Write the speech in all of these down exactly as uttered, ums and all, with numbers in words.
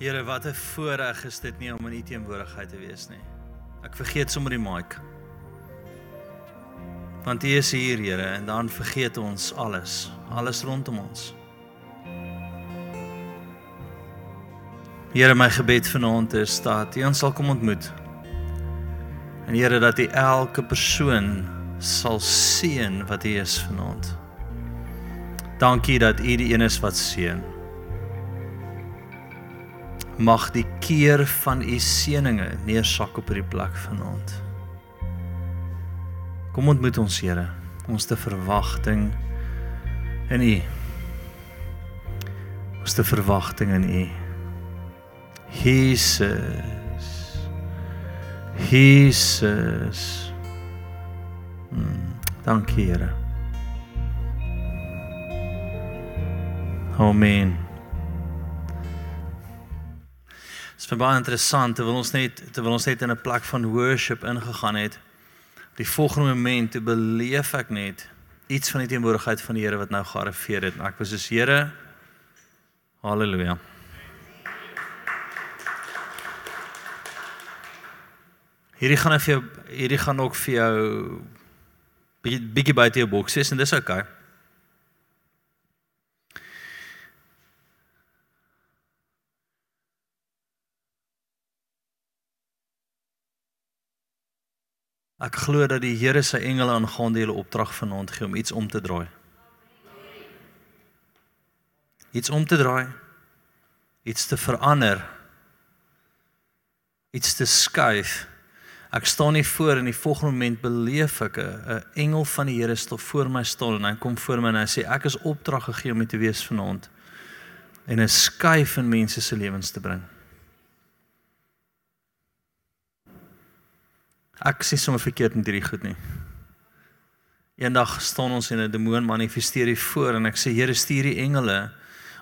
Here, wat 'n voorreg is dit nie om in U teenwoordigheid te wees nie. Ek vergeet sommer die mic. Want U is hier, Here, en dan vergeet ons alles, alles rondom ons. Here, my gebed vanaand is dat U ons sal kom ontmoet. En Here, dat U elke persoon sal seën wat U is vanaand. Dankie dat U die een is wat seën. Mag die keer van U seëninge neersak op hierdie plek vanaand. Kom ontmoet ons, Here, ons te verwagting in U. Ons te verwagting in U. Jesus. Jesus. Hmm, dankie, Here. Amen. Dit is baie interessant, terwyl ons net, terwyl ons net in 'n plek van worship ingegaan het, die volgende oomblik toe beleef ek net iets van die teenwoordigheid van die Here wat nou gearriveer het. En ek was soos, Here, halleluja. Hierdie gaan ook vir jou, hierdie gaan ook vir jou bietjie buite jou boks wees en dis okay. Ek glo dat die Here sy engele aangaande julle opdrag vanaand gee om iets om te draai. Iets om te draai, iets te verander, iets te skuif. Ek staan nie voor en die volgende moment beleef ek 'n engel van die Here staan voor my staan en hy kom voor my en hy sê ek is opdrag gegee om u te wees vanaand en 'n skuif in mense se lewens te bring. Ek sê sommer verkeerd met hierdie goed nie. Eendag staan ons en 'n demoon manifesteer hier voor en ek sê Here, stuur die engele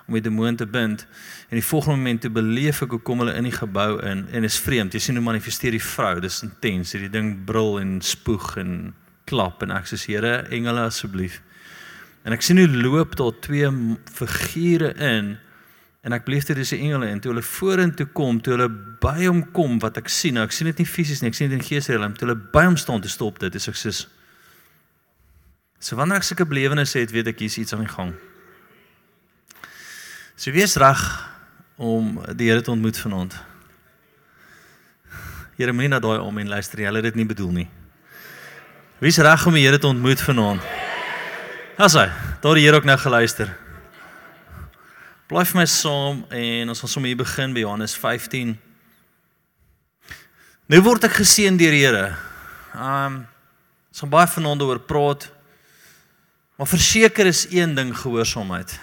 om die demoon te bind. En die volgende oomblik toe beleef ek hoe kom hulle in die gebou in en is vreemd. Jy sien hoe manifesteer die vrou, dis intens. Hierdie ding brul en spoeg en klap en ek sê Here, engele asseblief. En ek sien hoe loop daar twee figure in. En ek beleef dit is die engele en toe hulle vorentoe kom, toe hulle by hom kom wat ek sien, nou ek sien dit nie fisies nie, ek sien dit in geesrealm, toe hulle by hom staan te stop dit, is ek soos, so wanneer ek sulke belewennisse het, weet ek hier is iets aan die gang. So wees reg om die Here te ontmoet vanaand. Here, moenie na daai amen luister nie, hulle het dit nie bedoel nie. Wees reg om die Here te ontmoet vanaand. As hy, daar die Here ook nou geluister. Bly vir my saam en ons gaan sommer hier begin by Johannes vyftien. Nou word ek geseën deur die Here. Um, ons gaan baie vanaand oor praat, maar verseker is een ding gehoorsaamheid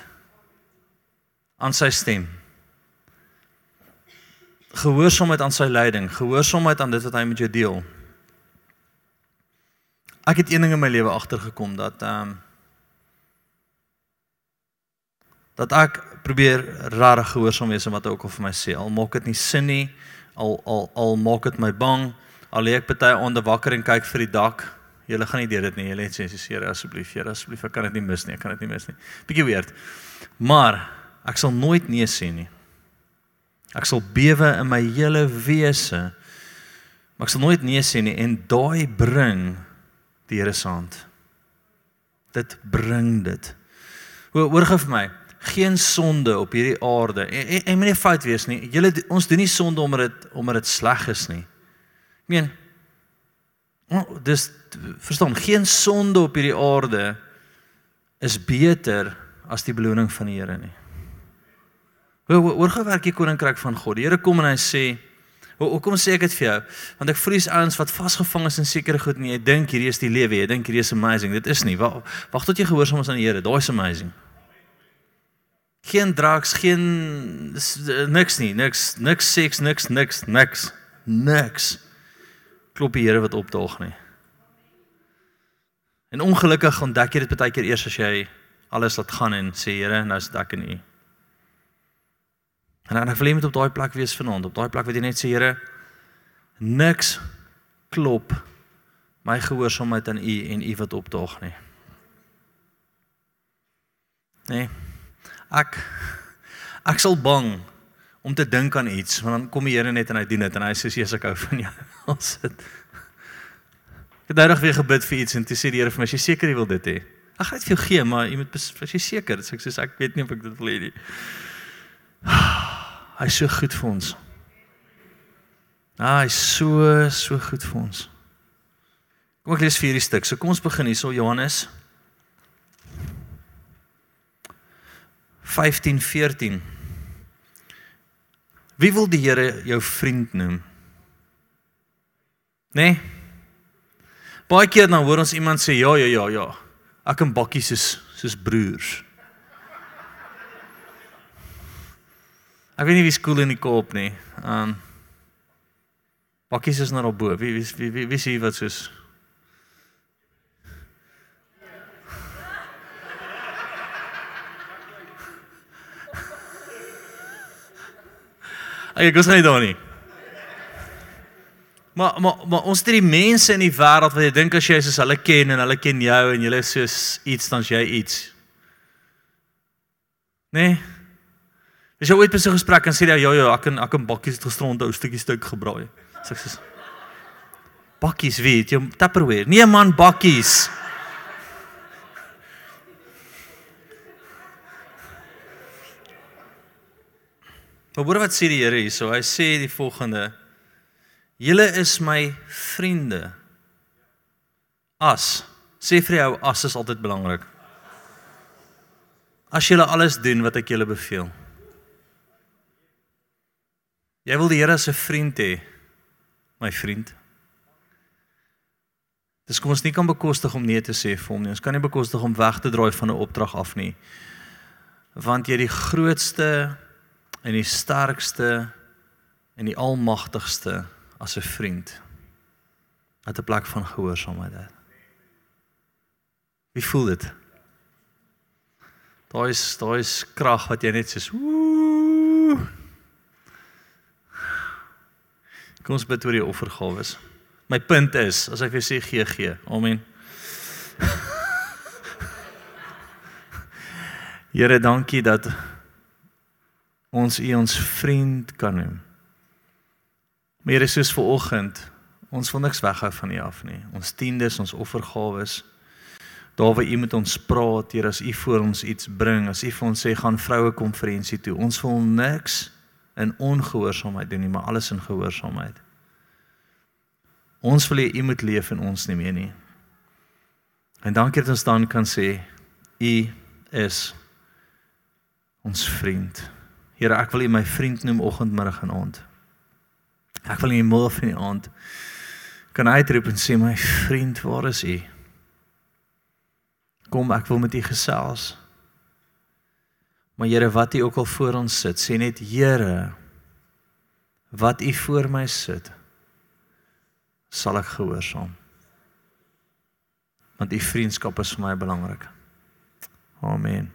aan sy stem. Gehoorsaamheid aan sy leiding, gehoorsaamheid aan dit wat hy met jou deel. Ek het een ding in my lewe agtergekom dat um, dat ek probeer rarig gehoorsaam wees en wat hy ook al vir my sê, al maak het nie sin nie, al, al, al maak het my bang, al lê ek party onder wakker en kyk vir die dak, julle gaan nie deur dit nie, julle het sê, Here asseblief, Here asseblief, ek kan dit nie mis nie, ek kan dit nie mis nie, bietjie weird, maar ek sal nooit nee sê nie, ek sal bewe in my hele wese, maar ek sal nooit nee sê nie, en daai bring die Here se hand, dit bring dit, hoor, hoor gou vir my, geen sonde op hierdie aarde, en, en, en moet nie fout wees nie, Julle, ons doen nie sonde omdat het, omdat het sleg is nie, ek meen, oh, dis, verstaan, geen sonde op hierdie aarde, is beter, as die beloning van die Here nie, oorgewerk die koninkryk van God, die Here kom en hy sê, hoe kom sê ek het vir jou, want ek vrees ouens wat vasgevang is in sekere goed nie, jy dink hierdie is die lewe, jy dink hierdie is amazing, dit is nie, wacht tot jy gehoorsaam is aan die Here, daai is amazing, geen drugs, geen, niks nie, niks, niks seks, niks, niks, niks, niks, klop die Here wat opdaag nie. En ongelukkig ontdek jy dit baie keer eers as jy alles laat gaan en sê, Here, nou is dit ek en U. En dan wil jy met op daai plek wees vanaand, op daai plek wat jy net sê, Here, niks klop my gehoorsaamheid aan U en U wat opdaag nie. Nee, Ek, ek sal bang om te dink aan iets, want dan kom die Here net en hy doen dit en hy sê Jesus, ek hou van jou. Ons het Ek het duidelik weer gebid vir iets en toe sê die Here vir my, as jy seker jy wil dit hê. Ek gaan dit vir jou gee, maar jy moet as jy seker, so ek sê ek weet nie of ek dit wil hê nie. Hy is so goed vir ons. Hy is so so goed vir ons. Kom ek lees vir hierdie stuk. So kom ons begin hierso Johannes vyftien veertien. Wie wil die Here jou vriend noem? Nee? Baie keer dan hoor ons iemand sê, ja, ja, ja, ja, ek en Bakkie soos, soos broers. Ek weet nie wie is cool in die Kaap nie. Um, Bakkie soos nou al boe, wie, wie, wie, wie, wie sê wat soos? Ek was nie daar nie. Maar, maar, maar ons het die mense in die wêreld wat jy dink as jy soos hulle ken en hulle ken jou en jy is soos iets, dan is jy iets. Nee? As jy ooit by so 'n gesprek en sê, ja, ja, ja, ek en, ek en bakkies het gisterond ou stukkie stuk gebraai. So ek sê, bakkies, wie het jou Tupperware? Nee man, bakkies. Maar hoor wat sê die Here hierso, hy sê die volgende, Julle is my vriende. As, sê vir jou, as is altyd belangrik. As julle alles doen wat ek julle beveel. Jy wil die Here as 'n vriend hê, my vriend. Dis kom ons nie kan bekostig om nee te sê vir hom nie. Ons kan nie bekostig om weg te draai van 'n opdrag af nie. Want jy die grootste en die sterkste en die almagtigste as 'n vriend, uit 'n plek van gehoorsaamheid uit. Wie voel dit? Daar is, daar is krag wat jy net soos, woe! Kom ons bid oor die offergawes. My punt is, as ek vir jou sê, gee, gee. Amen. Here, dankie dat ons U ons vriend kan noem. Maar Here, soos vanoggend, ons wil niks weghou van U af nie. Ons tiendes, ons offergawes, daar waar U met ons praat, Here, as U vir ons iets bring, as U vir ons sê, gaan vrouekonferensie toe, ons wil niks in ongehoorsaamheid doen nie, maar alles in gehoorsaamheid. Ons wil hê U moet leef in ons nie meer nie. En dankie dat ons dan kan sê, U is ons vriend. Here, ek wil U my vriend noem, oggend, middag en aand. Ek wil in die middel van die aand kan uitroep en sê, my vriend, waar is U? Kom, ek wil met U gesels. Maar Here, wat U ook al voor ons sit, sê net, Here, wat U voor my sit, sal ek gehoorsaam. Want U vriendskap is vir my belangrik. Amen.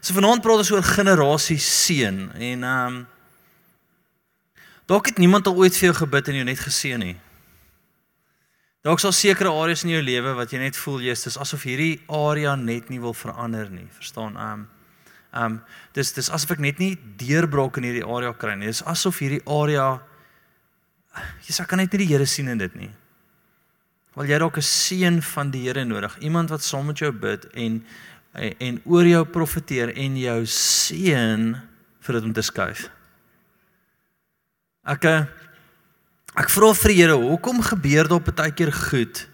So vanaand praat ons oor generasie seën en um, Dalk het niemand al ooit vir jou gebid en jou net geseën nie. Dalk sal sekere areas in jou lewe wat jy net voel, jy is asof hierdie area net nie wil verander nie, verstaan? Um, um, dis, dis asof ek net nie deurbraak in hierdie area kry nie, dis asof hierdie area, jy sê, kan net nie die Here sien in dit nie. Wel, jy dalk 'n seën van die Here nodig, iemand wat saam met jou bid en, en, en oor jou profeteer en jou seën vir dit om te skuif. Ek, ek vra vir die Here, hoekom gebeur daar baie keer goed,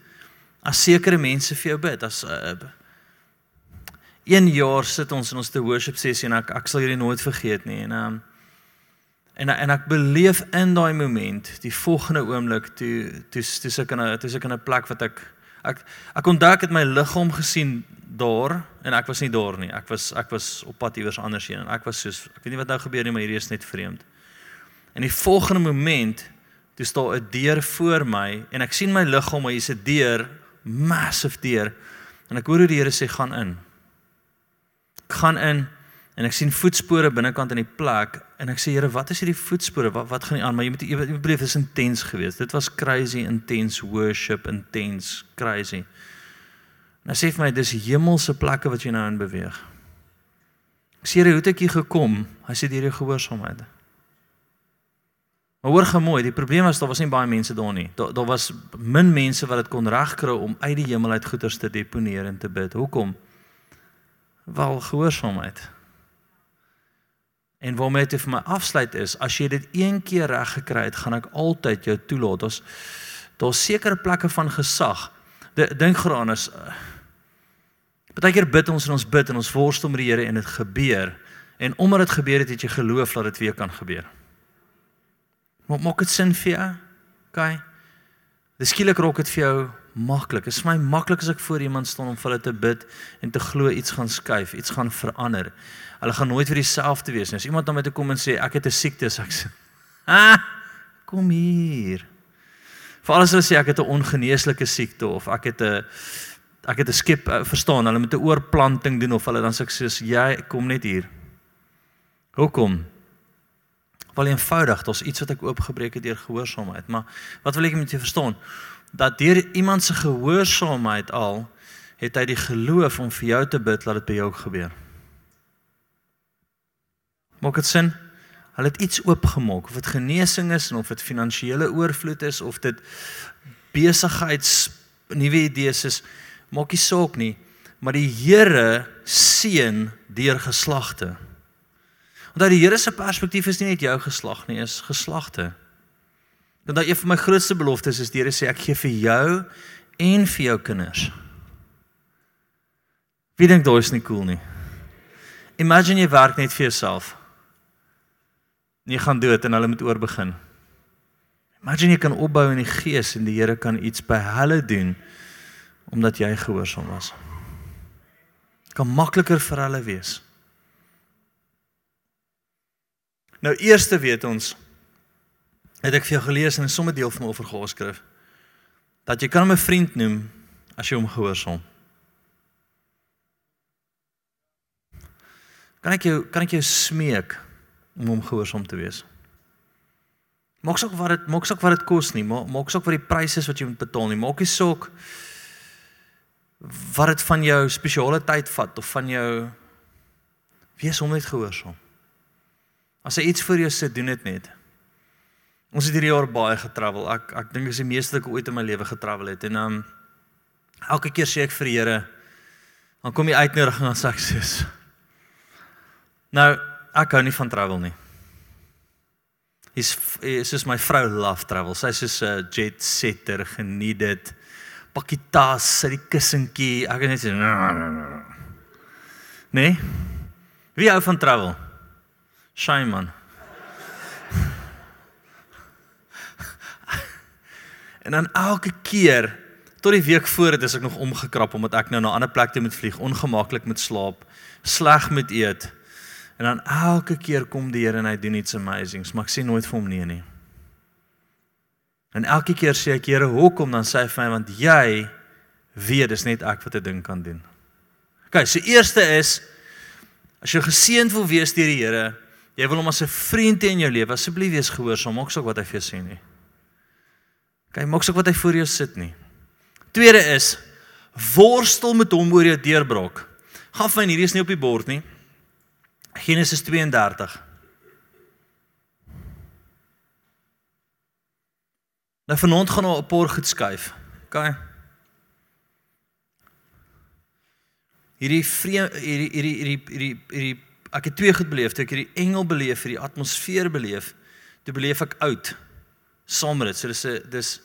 as sekere mense vir jou bid? As, uh, een jaar sit ons in ons worship sessie, en ek, ek sal hierdie nooit vergeet nie, en, um, en, en ek beleef in daai moment, die volgende oomblik, toe, toe, toe ek in 'n plek wat ek, ek, ek onthou ek het my liggaam gesien daar, en ek was nie daar nie, ek was, ek was op pad iewers anders heen, en ek was soos, ek weet nie wat nou gebeur nie, maar hierdie is net vreemd. En die volgende moment, toe is daar 'n deur voor my, en ek sien my liggaam, maar hier is 'n deur, massive deur, en ek hoor hoe die Here sê, gaan in. Ek gaan in, en ek sien voetspore binnekant in die plek, en ek sê, Here, wat is hierdie voetspore, wat, wat gaan nie aan, maar jy moet, jy moet beleef, dit is intens geweest, dit was crazy, intens worship, intens, crazy. En hy sê vir my, dis hemelse plekke wat jy nou in beweeg. Ek sê, Here, hoe het ek hier gekom? Hy sê, hier jou gehoorsaamheid. Maar hoor gou mooi, die probleem was, daar was nie baie mense daar nie. Daar, daar was min mense wat het kon regkry om uit die hemel uit goeders te deponeer en te bid. Hoekom? Wel, gehoorsaamheid. En waarmee dit vir my afsluit is, as jy dit een keer reg gekry het, gaan ek altyd jou toelaat. Daar's daar sekere plekke van gesag. De, dink graan is, baie keer bid ons en ons bid en ons worstel met die Here en dit gebeur. En omdat dit gebeur het, het jy geloof dat dit weer kan gebeur. Maar maak dit sin vir jou? Okay. Dis skielik raak dit vir jou maklik. Dit is vir my maklik as ek voor iemand staan om vir hulle te bid en te glo iets gaan skuif, iets gaan verander. Hulle gaan nooit weer dieselfde wees nie. As iemand na my toe kom en sê ek het 'n siekte, sê ek sê, "Ah, kom hier." Veral as hulle sê ek het 'n ongeneeslike siekte of ek het 'n ek het 'n skep verstaan, hulle moet 'n oorplanting doen of hulle dan sê ek sê, "Jy kom net hier." Hoekom? Wel eenvoudig, daar's iets wat ek oopgebreek het deur gehoorsaamheid, maar wat wil ek met jy verstaan? Dat deur iemand se gehoorsaamheid al, het hy die geloof om vir jou te bid, laat dit by jou ook gebeur. Maak dit sin? Hulle het iets oopgemaak, of dit genesing is, en of dit finansiële oorvloed is, of dit besigheids, nuwe idees is, maak nie saak nie, maar die Here seën deur geslagte. Want uit die Here se perspektief is nie net jou geslag nie, is geslagte. Want dat een van my grootste beloftes is, die Here sê, ek gee vir jou en vir jou kinders. Wie dink daar is nie cool nie? Imagine jy werk net vir jouself. Jy gaan dood en hulle moet oorbegin. Imagine jy kan opbou in die gees en die Here kan iets by hulle doen, omdat jy gehoorsaam was. Kan makliker vir hulle wees. Nou, eerste weet ons, het ek vir jou gelees in 'n sommige deel van my offergawe skrif, dat jy kan hom 'n vriend noem, as jy hom gehoorsaam. Kan ek jou, kan ek jou smeek, om hom gehoorsaam te wees? Maak saak wat het, maak saak wat het kost nie, maak saak wat die prys is wat jy moet betaal nie, maak saak wat het van jou spesiale tyd vat, of van jou, wees hom net gehoorsaam. As hy iets vir jou sit, doen dit net. Ons het hierdie jaar baie getravel. Ek, ek dink is die meeste wat ek ooit in my lewe getravel het. En um, elke keer sê ek vir die Here, dan kom die uitnodiging aan sy sis. Nou, ek hou nie van travel nie. Is, soos my vrou love travel. Sy is soos 'n jet setter, geniet dit. Pak die tas, sit die kussinkie. Ek is net so, nee? Wie hou van travel? Shame man. En dan elke keer, tot die week voor het is ek nog omgekrap, omdat ek nou na 'n ander plek toe moet vlieg, ongemaklik moet slaap, sleg moet eet. En dan elke keer kom die Here en hy doen iets amazings, maar ek sê nooit vir hom nee nie. En elke keer sê ek, Here, hoekom? Dan sê hy vir my, want jy weet, dis net ek wat 'n ding kan doen. Okay, so eerste is, as jy geseënd wil wees deur die Here, jy wil hom as 'n vriend in jou lewe, asseblief wees gehoorsaam, maak saak wat hy vir jou sê nie. Okay, maak saak wat hy voor jou sit nie. Tweede is, worstel met hom oor jou deurbraak. Gaan fyn, hierdie is nie op die bord nie. Genesis twee en dertig. Nou vanaand gaan nou 'n paar goed skuif. Okay. Hierdie vreemde, hierdie, hierdie, hierdie, hierdie, hierdie ek het twee goed beleef, toe ek hierdie engel beleef, hierdie atmosfeer beleef, toe beleef ek oud, saam met dit, so dis 'n dis,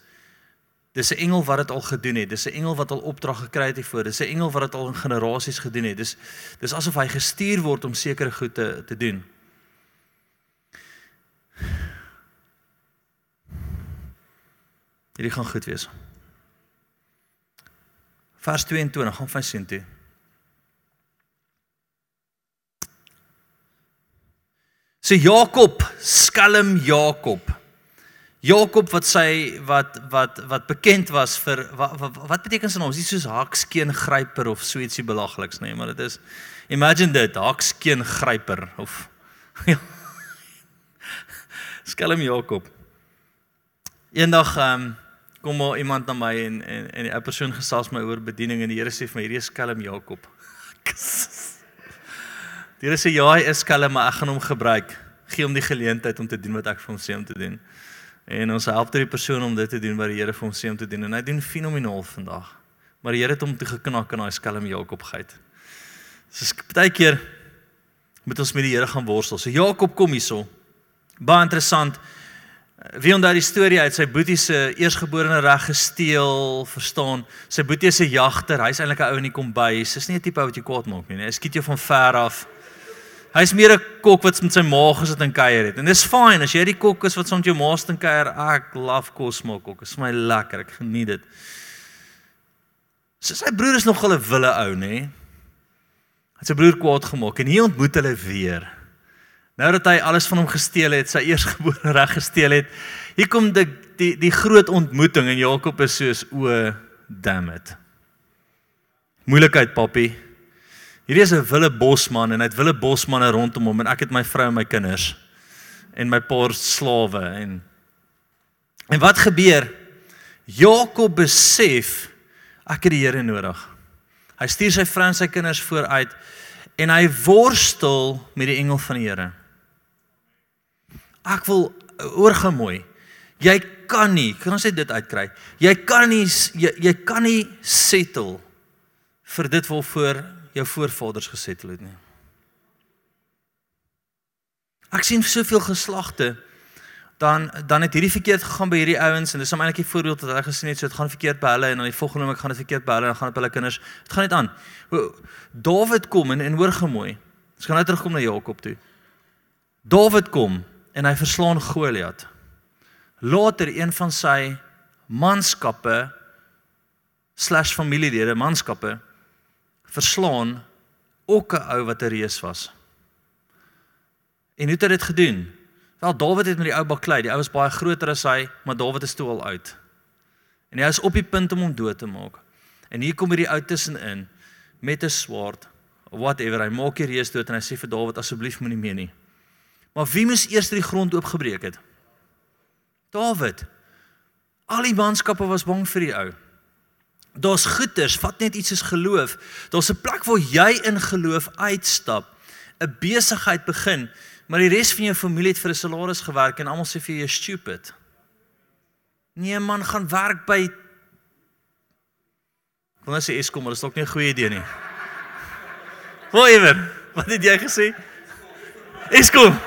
dis 'n engel wat dit al gedoen het, dis 'n engel wat al opdrag gekry het hiervoor, dis 'n engel wat dit al in generasies gedoen het, dis, dis asof hy gestuur word om sekere goed te, te doen. Hierdie gaan goed wees. Vers twee en twintig, gaan van sien toe. So Jakob, skelm Jakob. Jakob wat sy, wat, wat, wat bekend was vir, wat, wat, wat beteken sy naam? Is nie soos hakskeen-gryper of so ietsie belagliks nie, maar dit is, imagine dit, hakskeen-gryper, of, skelm Jakob. Eendag um, kom maar iemand na my en, en, en die persoon gesels my oor bediening en die Here sê vir my, hierdie is skelm Jakob. Die Here sê, ja, hy is skelm, maar ek gaan hom gebruik. gee hom die geleentheid om te doen wat ek vir hom sê om te doen. En ons help die persoon om dit te doen wat die Here vir hom sê om te doen. En hy doen fenomenaal vandag. Maar die Here het hom toe geknak en hy skelm Jakob geit. So baie keer moet ons met die Here gaan worstel. So Jakob kom hierso. Baie interessant. Wie onthou die storie uit sy boetie se eersgeborene reg gesteel, verstaan? Sy boetie se jagter, hy's eintlik 'n ou in die kombuis. Dis nie 'n tipe wat jy kwaad maak nie. Hy skiet jou van ver af. Hy's meer 'n kok wat met sy ma gesit en kuier het. En dis fyn as jy die kok is wat saam met jou ma sit en kuier. Ek love kos maak kok. Dit is my lekker. Ek geniet dit. So sy broer is nog 'n wille ou, nê? Hy het sy broer kwaad gemaak en hier ontmoet hulle weer. Nou dat hy alles van hom gesteel het, sy eersgeborene reg gesteel het, hier kom die, die, die groot ontmoeting en Jakob is soos, o, damn it. Moeilikheid, papi. Hierdie is 'n wille bosman en hy het wille bosmanne rondom hom en ek het my vrou en my kinders en my paar slawe. En, en wat gebeur? Jakob besef, ek het die Here nodig. Hy stuur sy vrou en sy kinders vooruit en hy worstel met die engel van die Here. Ek wil oorgemooi. Jy kan nie, kan ons dit uitkry? Jy kan nie jy, jy kan nie settle vir dit waarvoor jou voorvaders gesettle het nie. Ek sien soveel geslagte dan dan het hierdie verkeerd gegaan by hierdie ouens en dis hom eintlik die voorbeeld wat ek gesien het, so dit gaan verkeerd by hulle en dan die volgende week gaan dit verkeerd by hulle en dan gaan dit by hulle kinders. Dit gaan net aan. Dawid kom en en hoor gemooi. Ons gaan nou terugkom na Jakob toe. Dawid kom en hy verslaan Goliat. Later een van sy manskappe slash familielede, manskappe verslaan ook 'n ou wat 'n reus was. En hoe het hy dit gedoen? Wel, Dawid het met die ou baklei, die ou is baie groter as hy, maar Dawid is toe al oud. En hy is op die punt om hom dood te maak. En hier kom hierdie ou tussenin, met 'n swaard, whatever, hy maak die reus dood en hy sê vir Dawid, asseblief moenie meer nie. Maar wie moes eers die grond oopgebreek het? Dawid. Al die manskappe was bang vir die ou. Daar's goeters, vat net iets as geloof. Daar's 'n plek waar jy in geloof uitstap, 'n besigheid begin, maar die res van jou familie het vir 'n salaris gewerk en almal sê vir jou jy's stupid. Nee man, gaan werk by ek wil nou sê Eskom, maar dit is dalk nie 'n goeie idee nie. Whatever. Wat het jy gesê? Eskom.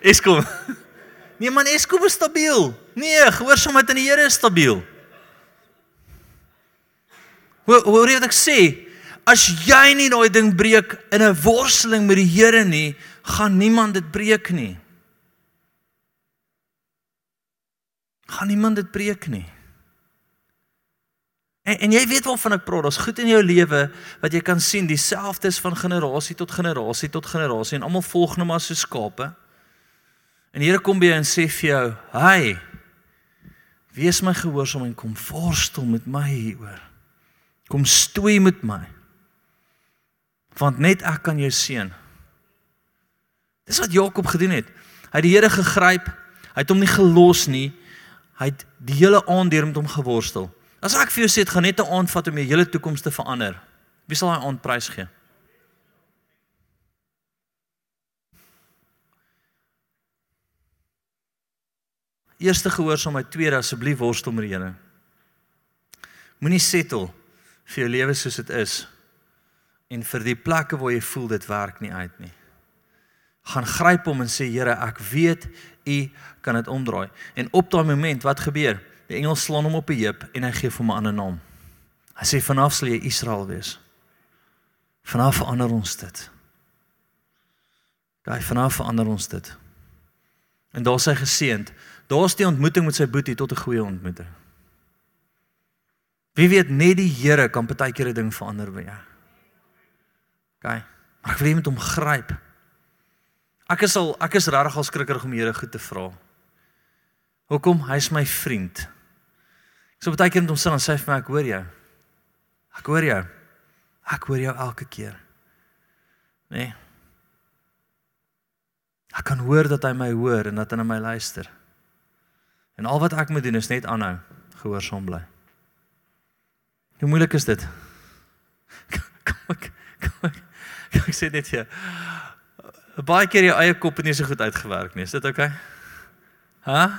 Eskom. Nee man, Eskom is stabiel. Nee, gehoorsaamheid aan die Here is stabiel. Hoor, hoor jy wat ek sê? As jy nie daai ding breek in 'n worsteling met die Here nie, gaan niemand dit breek nie. Gaan niemand dit breek nie. En, en jy weet waarvan ek praat, daar's goed in jou lewe wat jy kan sien, dieselfde is van generasie tot generasie tot generasie en almal volg nou maar so skape. En die Here kom by jou en sê vir jou, "Hey, wees my gehoorsaam en kom worstel met my hieroor. Kom stoei met my." Want net ek kan jou seën. Dis wat Jakob gedoen het. Hy het die Here gegryp, hy het hom nie gelos nie, hy het die hele aand deur met hom geworstel. As ek vir jou sê, dit gaan net 'n aand vat om jou hele toekoms te verander, wie sal daai aand prys gee? Eerste gehoorsaamheid, tweede asseblief worstel met die Here. Moenie settle vir jou lewe soos dit is. En vir die plekke waar jy voel, dit werk nie uit nie. Gaan gryp hom en sê, Here, ek weet, u kan dit omdraai. En op daai moment, wat gebeur? Die engel slaan hom op die heup en hy gee vir hom 'n ander naam. Hy sê, vanaf sal jy Israel wees. Vanaf verander ons dit. Daai vanaf verander ons dit. En daar is hy geseënd. Daar is die ontmoeting met sy boetie tot 'n goeie ontmoeting. Wie weet, net die Here kan baie keer 'n ding verander by jou. Okay, maar ek wil met hom gryp. Ek is al, ek is regtig al skrikkerig om die Here goed te vra. Hoekom? Hy is my vriend. Ek sal baie keer met hom sit en sê vir my, ek hoor jou. Ek hoor jou. Ek hoor jou elke keer. Nee. Ek kan hoor dat hy my hoor en dat hy na my luister. En al wat ek moet doen is net aanhou, gehoorsaam bly. Hoe moeilik is dit? Kom ek, kom ek, Ek sê net vir jou, baie keer jou eie kop het nie so goed uitgewerk nie, is dit oké? Okay? Huh?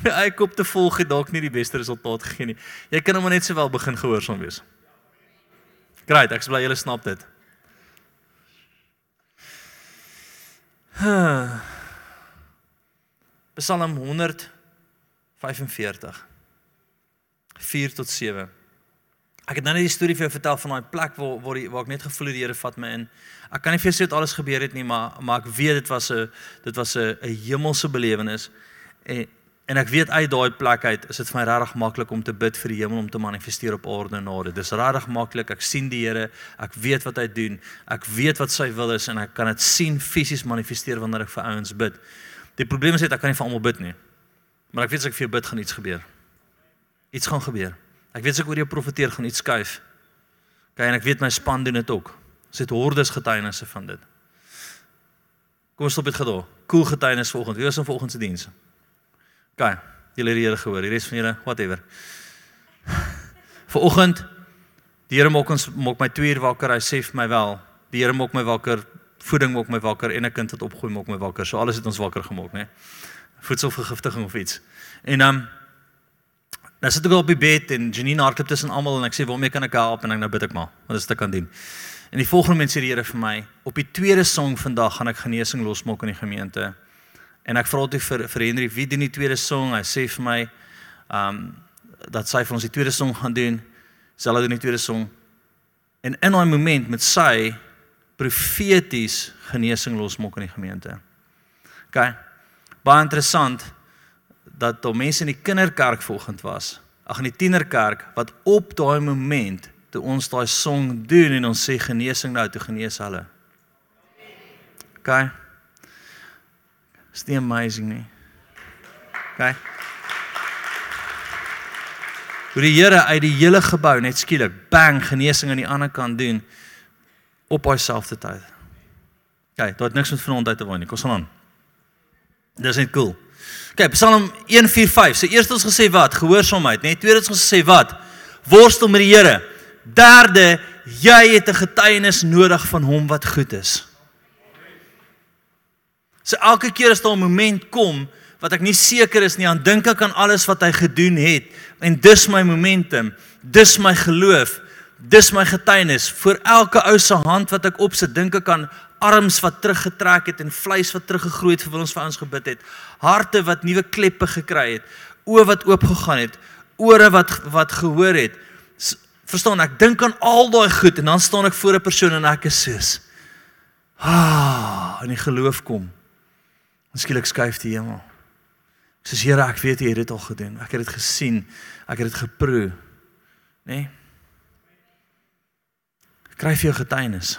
My eie kop te volg het dalk nie die beste resultaat gegee nie. Jy kan hom net sowel begin gehoorsaam wees. Great, ek bly julle snap dit. Huh. Psalm honderd vyf en veertig. vier tot sewe. Ek het nou net die storie vir jou vertel van daai plek waar, waar, die, waar ek net gevoel het die Here vat my in. Ek kan nie vir jou sê wat alles gebeur het nie, maar, maar ek weet dit was 'n dit was 'n hemelse belewenis. En, en ek weet uit daai plek uit is dit vir my regtig maklik om te bid vir die hemel om te manifesteer op aarde en aarde. Dis regtig maklik. Ek sien die Here, ek weet wat hy doen, ek weet wat sy wil is en ek kan dit sien fisies manifesteer wanneer ek vir ouens bid. Die probleem is net ek kan nie vir almal bid nie. Maar ek weet as ek vir jou bid gaan iets gebeur. Iets gaan gebeur. Ek weet as ek oor jou profeteer gaan iets skuif. Okay, en ek weet my span doen dit ook. Ons het hordes getuienisse van dit. Kom ons stop dit gedoen. Cool getuienis vanoggend. Wie was in vanoggend se diens? Okay, julle het die Here gehoor. Die res van julle, whatever. Vanoggend die Here maak ons maak my twee uur wakker. Hy sê vir my wel. Die Here maak my wakker. Voeding maak my wakker en 'n kind wat opgroei maak my wakker. So alles het ons wakker gemaak, né? Voedselvergiftiging of iets. En um, nou sit ek al op die bed en Janine hardloop tussen almal en ek sê, waarmee kan ek help? En ek nou bid ek maar, wat is dit ek kan doen? En die volgende mens sê die Here vir my, op die tweede song vandag gaan ek genesing losmaak in die gemeente. En ek vra toe vir, vir Henry, wie doen die tweede song? Hy sê vir my, um, dat sy vir ons die tweede song gaan doen. Sy hulle doen die tweede song. En in daai moment met sy, profeties genesing losmaak in die gemeente. Ok, baie interessant, dat daar mense in die kinderkerk volgend was, ag in die tienerkerk, wat op daai moment, toe ons daai song doen, en ons sê genesing nou, toe genees hulle. Ok, is nie amazing nie. Ok, hoe die Here uit die hele gebou, net skielik, bang, genesing aan die ander kant doen, op hy selfde tyd. Ok, daar het niks met vanaand uit te waai nie, kom sal aan. Dit is net cool. Oké, okay, Psalm een vier vyf, so eerst ons gesê wat, gehoorsaamheid, nee, tweede ons gesê wat, worstel met die Here, derde, jy het 'n getuienis nodig van hom wat goed is. So elke keer as daar 'n moment kom, wat ek nie seker is nie, dan dink ek aan alles wat hy gedoen het, en dis my momentum, dis my geloof, dis my getuienis, vir elke ou se hand wat ek opsit, dink ek aan arms wat teruggetrek het, en vleis wat teruggegroei het, vir ons vir ons gebid het, harte wat nuwe kleppe gekry het, oë wat oopgegaan het, ore wat, wat gehoor het, verstaan, ek dink aan al daai goed, en dan staan ek voor 'n persoon, en ek is soos, ah, en die geloof kom, en skielik skuif die hemel, ek sê, Here, ek weet, jy het dit al gedoen, ek het dit gesien, ek het dit geproe, nee, ek kryf jou getuienis,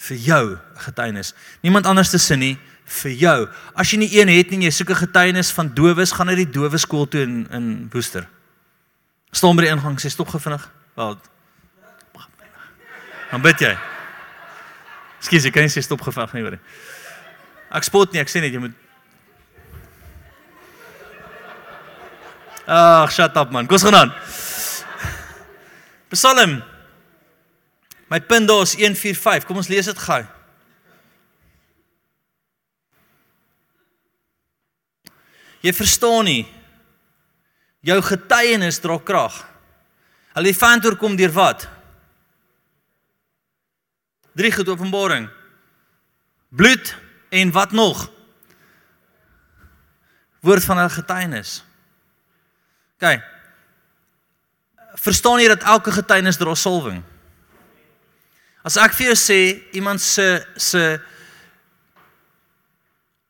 vir jou getuienis. Niemand anders te sin nie, vir jou. As jy nie een het nie, jy soek 'n getuienis van dowes, gaan na die dowe skool toe in, in Woester. Staan by die ingang, sê stop gevinnig. Wel, dan bid jy. Ekskuus, jy kan nie sê stop gevinnig nie. Word. Ek spot nie, ek sê net, jy moet... Ach, shut up man, kom ons gaan aan. Psalm My punt daar is een vier vyf, kom ons lees dit gou. Jy verstaan nie, jou getuienis dra krag. Hulle die vantoor kom deur wat? Drie goed openbaring. Bloed en wat nog? Woord van hulle getuienis. Kyk, verstaan jy dat elke getuienis dra salwing? As ek vir jou sê, iemand se, se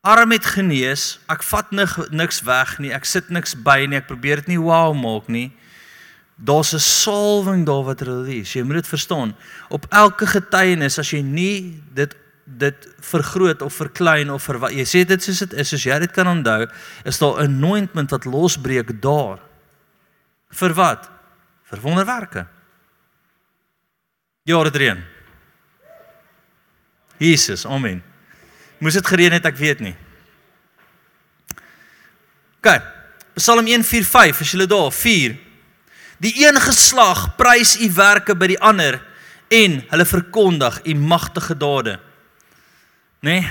arm het genees, ek vat nik, niks weg nie, ek sit niks by nie, ek probeer dit nie wow maak nie, daar's 'n salwing daar wat release, jy moet dit verstaan, op elke getuienis, as jy nie dit, dit vergroot of verklein of verwag, jy sê dit soos dit is, soos jy dit kan onthou, is daar 'n anointment wat losbreek daar, vir wat? Vir wonderwerke, ja dit reën, Jesus, amen. Moes dit gereën het, ek weet nie. Kyk, Psalm een vier vyf, as julle daar, vier. Die een geslag prys u werke by die ander en hulle verkondig u magtige dade. Nee,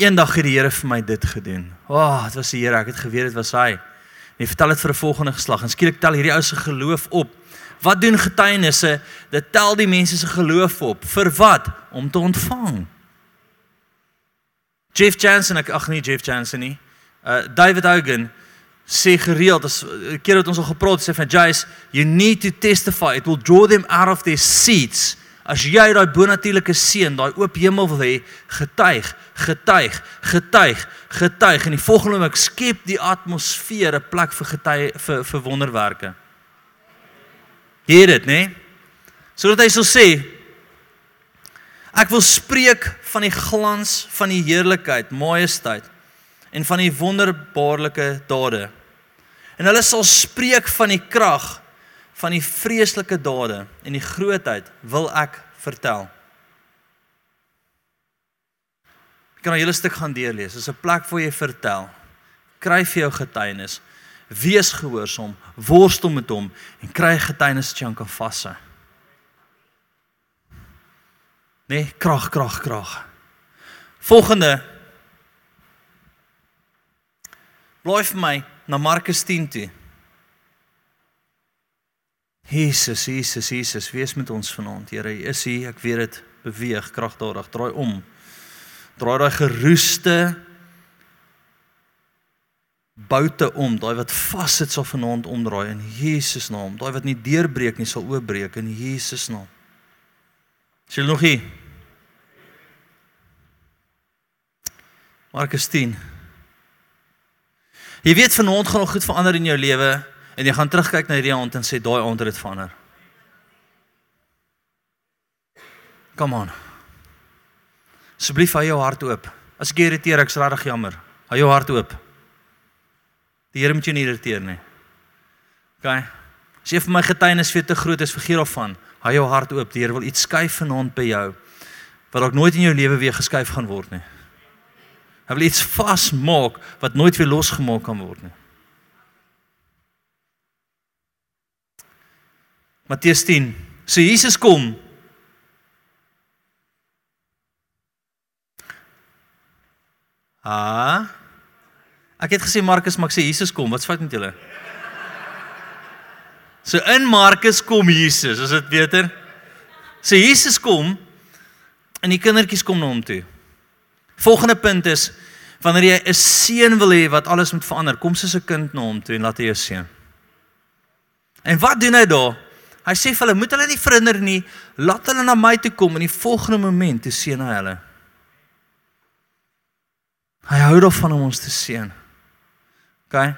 eendag het die Here vir my dit gedoen. O, oh, dit was die Here, ek het geweet dit was hy. En hy vertel dit vir die volgende geslag, en skielik tel hierdie ou se geloof op. Wat doen getuienisse? Dit tel die mense se geloof op. Vir wat? Om te ontvang. Jeff Jansen, ek ag nie Jeff Jansen nie, uh, David Hogan, sê gereeld, as keer wat ons al gepraat sê van Jace, you need to testify, it will draw them out of their seats. As jy daai bonatuurlike seën, daai oop hemel wil hê, getuig, getuig, getuig, getuig, en die volgende oomblik skep die atmosfeer 'n plek vir getuig, vir, vir wonderwerke. Jy het dit, nee? Sodat hy sal sê, ek wil spreek van die glans van die heerlikheid, majesteit, en van die wonderbaarlike dade. En hulle sal spreek van die krag, van die vreeslike dade en die grootheid wil ek vertel. Ek kan al julle stuk gaan deurlees, dis 'n plek waar jy vertel. Kry vir jou getuienis, wees gehoorsaam, worstel met hom en kry getuienis wat jy aan kan vashou. Nee, krag, krag, krag. Volgende. Blaai vir my na Markus tien toe. Jesus, Jesus, Jesus, wees met ons vanaand, Here, jy is hier, ek weet het, beweeg, kragtadig, draai om, draai die geroeste boute om, die wat vast sit sal vanaand omdraai, in Jesus naam, die wat nie deurbreek nie sal oopbreek, in Jesus naam. Is jy nog hier? Markus tien. Jy weet vanaand gaan nog goed verander in jou lewe, en jy gaan terugkyk na hierdie aand en sê, daai aand het verander. Come on. Asseblief, hou jou hart oop. As ek irriteer, ek's regtig jammer. Hou jou hart oop. Die Here moet jou nie irriteer nie. Okay? As jy vir my getuienis vir te groot is, vergeet daarvan. Hou jou hart oop. Die Here wil iets skuif vanaand by jou, wat ook nooit in jou lewe weer geskuif gaan word nie. Hy wil iets vasmaak, wat nooit weer losgemaak kan word nie. Matteus tien, so Jesus kom, ah, ek het gesê Markus, maar ek sê Jesus kom, wat is fout met julle? So in Markus kom Jesus, is dit beter? So Jesus kom, en die kindertjies kom na hom toe. Volgende punt is, wanneer jy 'n seun wil hê wat alles moet verander, kom soos 'n kind na hom toe, en laat hy jou seën. En wat doen hy daar? Hy sê vir hulle, moet hulle nie verhinder nie, laat hulle na my toe kom, en die volgende moment toe seën hy hulle. Hy hou daarvan om ons te seën. Okay?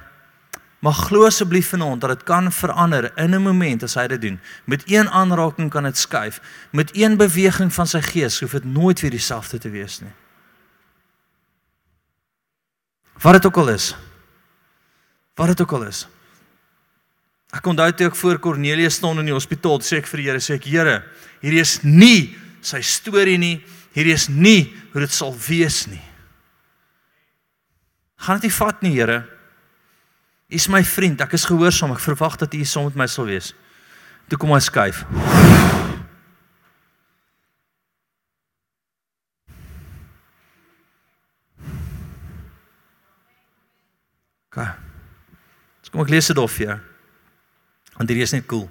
Maar glo asseblief vanaand, dat dit kan verander in 'n moment as hy dit doen. Met een aanraking kan dit skuif, met een beweging van sy gees, hoef dit nooit weer dieselfde te wees nie. Wat dit ook al is, wat dit ook al is, ek onthou toe ek voor Cornelius staan in die hospitaal, sê ek vir die Here, sê ek, Here, hierdie is nie sy storie nie, hierdie is nie hoe dit sal wees nie. Gaan dit nie vat nie, Here. U is my vriend, ek is gehoorsaam, ek verwag dat u saam met my sal wees. Toe kom hy skuif. Okay. So kom ek lees dit af vir jou. Want hierdie is net cool.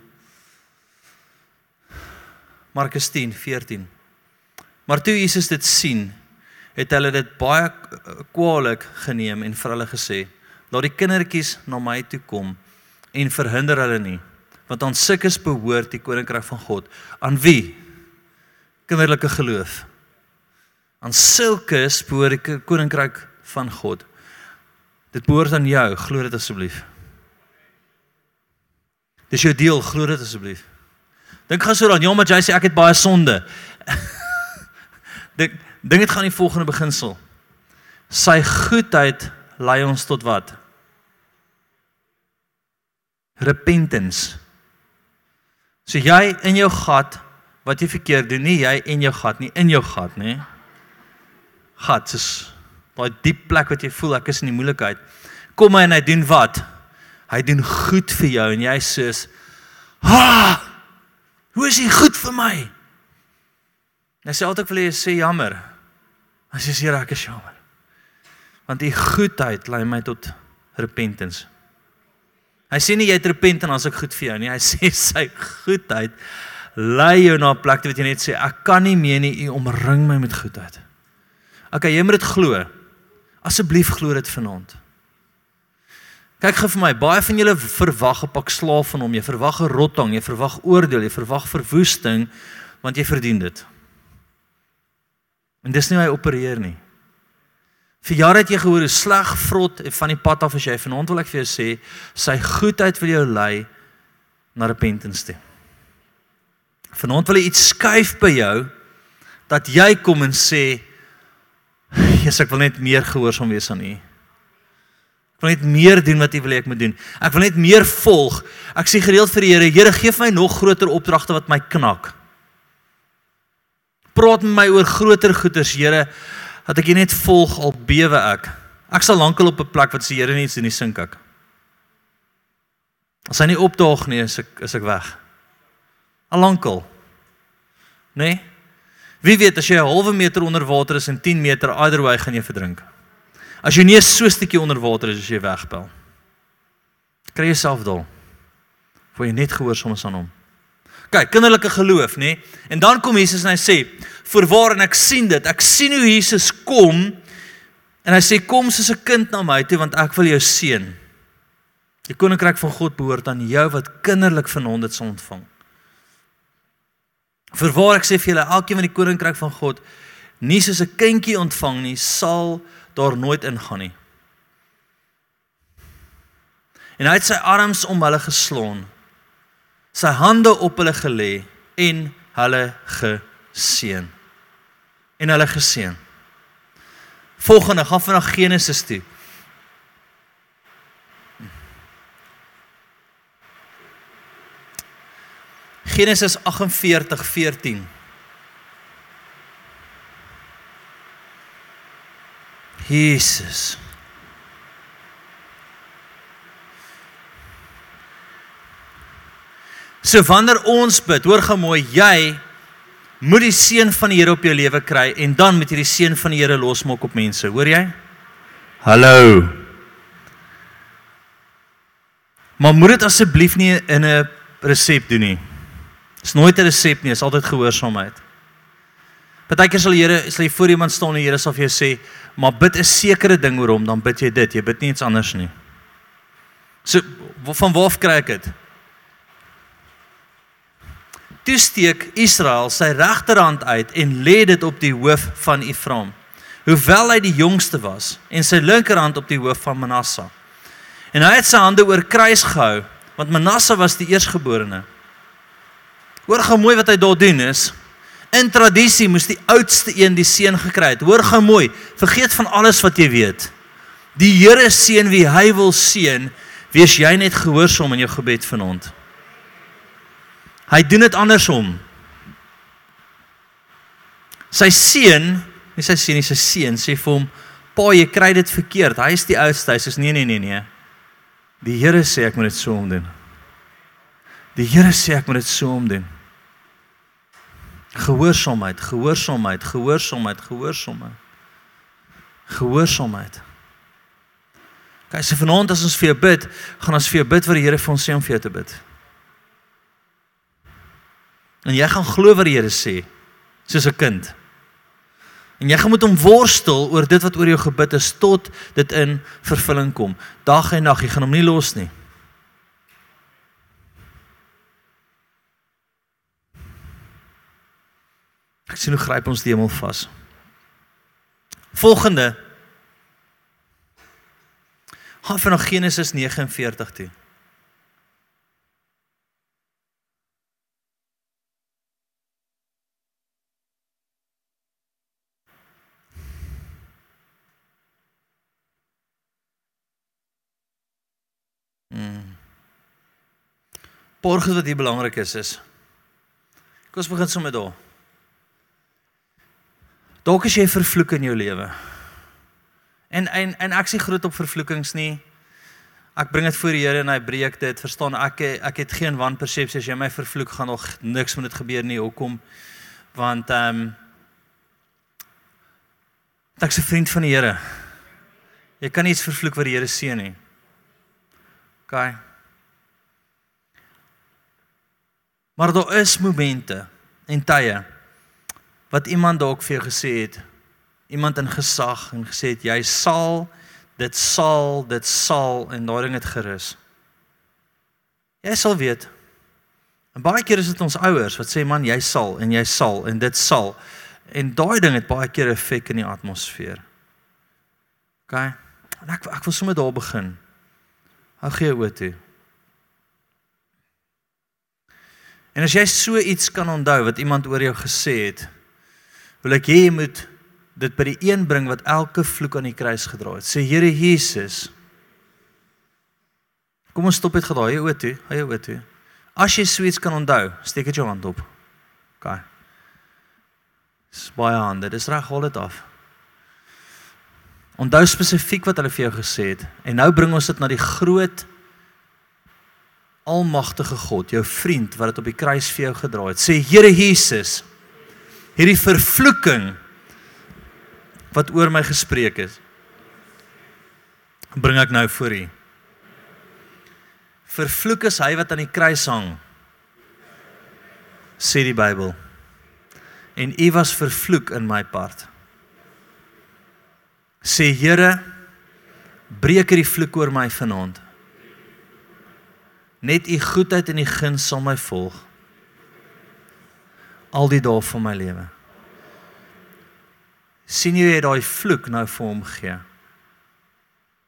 Markus tien, veertien. Maar toe Jesus dit sien, het hulle dit baie kwaalik geneem en vir hulle gesê, laat die kindertjies na my toe kom en verhinder hulle nie, want aan sikkes behoort die koninkryk van God. Aan wie? Kinderlike geloof. Aan sikkes behoort die koninkryk van God. Dit behoort aan jou, glo dit asseblief. Dis jou deel, glo dit asseblief. Dink gaan so dan, ja, maar jy sê, ek het baie sonde. Dink, dink het gaan die volgende beginsel. Sy goedheid lei ons tot wat? Repentance. So jy in jou gat, wat jy verkeerd doen, nie jy in jou gat, nie in jou gat, nie. Gat, dis daai diep plek wat jy voel, ek is in die moeilikheid. Kom en hy doen wat? Hy doen goed vir jou, en jy sê, ha, hoe is hy goed vir my? Hy sê altyd vir hulle, sê jammer. Hy sê, Here, ek is jammer. Want die goedheid lei my tot repentance. Hy sê nie, jy het repent en as ek goed vir jou nie. Hy sê, sy goedheid lei jou na 'n plek wat jy net sê, ek kan nie meer nie, u omring my met goedheid. Okay, jy moet dit glo. Asseblief glo dit vanaand. Kyk gou vir my, baie van julle verwag 'n pak slaaf van hom, jy verwag 'n rotting, jy verwag oordeel, jy verwag verwoesting, want jy verdien dit. En dis nie hoe hy opereer nie. Vir jare het jy gehoor hoe sleg vrot van die pad af as jy vanaand wil ek vir jou sê, sy goedheid wil jou lei na repentance toe. Vanaand wil hy iets skuif by jou, dat jy kom en sê, Jesus, ek wil net meer gehoorsaam wees aan U. Ek wil net meer doen wat U wil hê ek moet doen. Ek wil net meer volg. Ek sê gereeld vir die Here, Here, geef my nog groter opdragte wat my knak. Praat met my oor groter goeders, Here, dat ek U net volg al bewe ek. Ek sal lankal op 'n plek wat die Here nie iets doen nie, sink ek. As hy nie opdaag nie, is ek is ek weg. Al lankal. Nee? Wie weet, as jy 'n halwe meter onder water is en tien meter, either way gaan jy verdrink. As jy nie so 'n stukkie onder water is, as jy wegpel. Kry jouself dol. Voor jy net gehoorsaam is aan hom. Kyk, kinderlike geloof, nê? En dan kom Jesus en hy sê, "Voorwaar en ek sien dit. Ek sien hoe Jesus kom." En hy sê, "Kom soos 'n kind na my toe, want ek wil jou seën." Die koninkryk van God behoort aan jou wat kinderlik vanaand dit sal ontvang. Verwaar ek sê vir julle, elkeen van die koninkryk van God, nie soos 'n kindjie ontvang nie, sal daar nooit ingaan nie. En hy het sy arms om hulle geslaan, sy hande op hulle gelê, en hulle geseën. En hulle geseën. Volgende, gaan vanaf Genesis toe. Genesis agt en veertig vers veertien. Jesus. So wanneer ons bid, hoor gou mooi, jy moet die seën van die Here op jou lewe kry en dan moet jy die seën van die Here losmaak op mense, hoor jy? Hallo. Maar moet dit asseblief nie in 'n resep doen nie. Is nooit 'n resep nie, is altyd gehoorsaamheid. Partykeer sal die Here, sal jy voor iemand staan en die Here sal vir jou sê, maar bid 'n sekere ding oor hom, dan bid jy dit, jy bid nie iets anders nie. So, van waar kry ek dit? Toe steek Israel sy regterhand uit en lê dit op die hoof van Efraim, hoewel hy die jongste was, en sy linkerhand op die hoof van Manasse. En hy het sy hande oor kruis gehou, want Manasse was die eersgeborene. Hoor gou mooi wat hy daar doen is, in tradisie moes die oudste een die seën gekry het. Hoor gou mooi, vergeet van alles wat jy weet. Die Here seën wie hy wil seën, wees jy net gehoorsaam in jou gebed vanaand. Hy doen dit andersom. Sy seën, nie sy seën nie, sy seën sê vir hom, pa, jy kry dit verkeerd, hy is die oudste, hy sê, nee, nee, nee, nee. Die Here sê, ek moet dit so omdoen. Die Here sê, ek moet dit so omdoen. Gehoorsaamheid, gehoorsaamheid, gehoorsaamheid, gehoorsaamheid. Gehoorsaamheid. Kyk, so vanaand as ons vir jou bid, gaan ons vir jou bid wat die Here vir ons sê om vir jou te bid. En jy gaan glo wat die Here sê, soos 'n kind. En jy gaan moet hom worstel oor dit wat oor jou gebid is, tot dit in vervulling kom. Dag en nag, jy gaan hom nie los nie. Ek sien hoe gryp ons die hemel vas. Volgende. Gaan vanaf Genesis agt en veertig toe. Hmm. Paar goed wat hier belangrik is, is. Kom ons begin sommer daar. Dalk is jy vervloek in jou lewe. En, en, en ek sê groot op vervloekings nie. Ek bring dit voor die Here en hy breek dit. Verstaan, ek, ek het geen wanpersepsie. As jy my vervloek, gaan nog niks met dit gebeur nie. Hoekom? Want um, Want ek's 'n vriend van die Here. Jy kan nie iets vervloek wat die Here seën nie. OK. Maar daar is momente en tye wat iemand dalk vir jou gesê het, iemand in gesag en gesê het, jy sal, dit sal, dit sal, en daai ding het gerus. Jy sal weet, en baie keer is dit ons ouers wat sê, man, jy sal, en jy sal, en dit sal, en daai ding het baie keer 'n effek in die atmosfeer. OK, en ek, ek wil sommer daar begin. Hou gee oor toe. En as jy so iets kan onthou wat iemand oor jou gesê het, wil ek jy moet dit by die een bring wat elke vloek aan die kruis gedra het. Sê, Here Jesus, kom ons stop het gedra, hou jou oor toe, hou jou oor toe. As jy so iets kan onthou, steek het jou hand op. OK. Dis baie hande, dis reg, hol dit af. Onthou spesifiek wat hulle vir jou gesê het. En nou bring ons dit na die groot Almagtige God, jou vriend, wat het op die kruis vir jou gedra het. Sê, Here Jesus, hierdie vervloeking wat oor my gespreek is, bring ek nou voor U. Vervloek is hy wat aan die kruis hang, sê die Bybel. En U was vervloek in my part. Sê, Here, breek hierdie vloek oor my vanaand. Net U goedheid en U guns sal my volg. Al die dae van my lewe. Sien jy het daai vloek nou vir hom gee?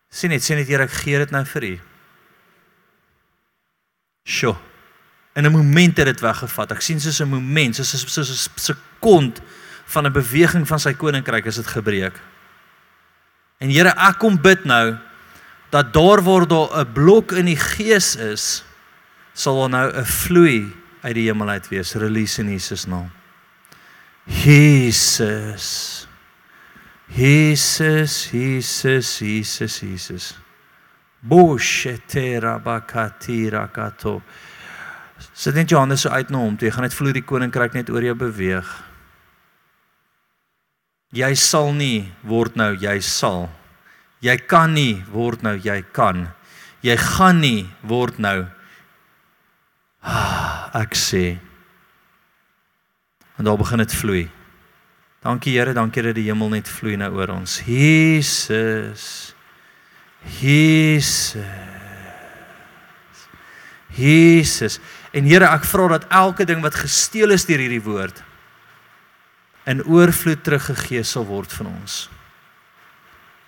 Sien net, sien net, Here, ek gee dit nou vir U. Sjoe. In 'n moment het dit weggevat. Ek sien soos 'n moment, soos 'n soos 'n sekond van 'n beweging van sy koninkryk is dit gebreek. En Here, ek kom bid nou dat daar waar daar 'n blok in die gees is, sal daar nou 'n vloei uit die hemel uit wees. Release in Jesus naam. Jesus. Jesus, Jesus, Jesus, Jesus. Boshetera bakatira kato. Sit net jou hande so uit na hom toe. Jy gaan net vloei die koninkryk net oor jou beweeg. Jy sal nie word nou, jy sal. Jy kan nie, word nou, jy kan. Jy gaan nie, word nou. Ah, ek sê. En daar begin het vloei. Dankie Here, dankie dat die hemel net vloei nou oor ons. Jesus. Jesus. Jesus. En Here, ek vra dat elke ding wat gesteel is deur hierdie woord, in oorvloed teruggegee sal word van ons.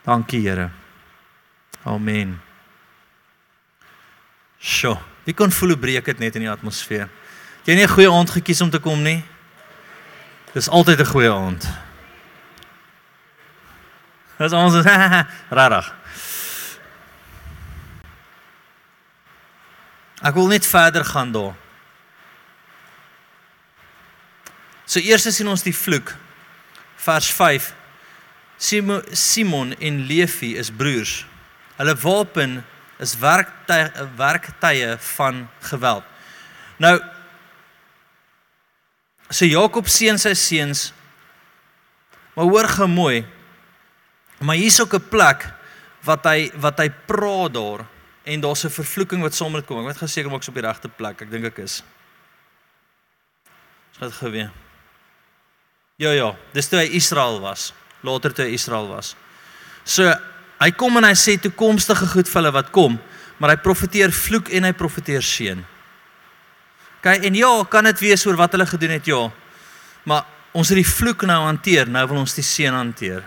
Dankie, Here. Amen. Sjoe, wie kon voel hoe breek het net in die atmosfeer? Het jy nie 'n goeie aand gekies om te kom nie? Dis altyd 'n goeie aand. Dis ons, rarig. Ek wil net verder gaan daar. So eers sien ons die vloek, vers vyf. Simon en Levi is broers. Hulle wapen is werktuie, werktuie van geweld. Nou, so Jakob seun sy seuns, maar hoor gemooi, maar hier is ook 'n plek wat hy, wat hy praat daar, en daar's 'n vervloeking wat saam met kom. Ek weet geseker maar ek's op die regte plek, ek dink ek is. Is dit gewees? Ja, ja, dis toe hy Israel was. later toe Israel was. So, hy kom en hy sê toekomstige goed vir hulle wat kom, maar hy profeteer vloek en hy profeteer seën. Okay, en ja, kan dit wees oor wat hulle gedoen het, ja, maar ons het die vloek nou hanteer, nou wil ons die seën hanteer.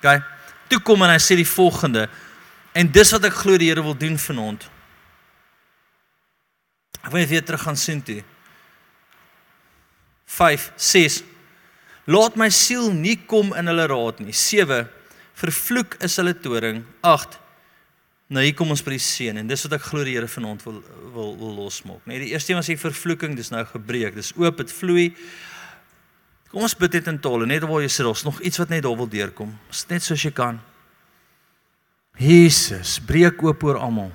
Okay, toe kom en hy sê die volgende, en dis wat ek glo die Here wil doen vanaand. Ek wil weer terug gaan sien toe. vyf, ses, Laat my siel nie kom in hulle raad nie. sewe, vervloek is hulle toring. agt, nou hier kom ons by die seën, en dis wat ek glo die Here vanaand wil, wil, wil losmaak. Nee, die eerste een was die vervloeking, dis nou gebreek, dis oop, het vloei. Kom ons bid dit in tale, net waar jy sit, daar's nog iets wat net daar wil deurkom, net soos jy kan. Jesus, breek oop oor almal.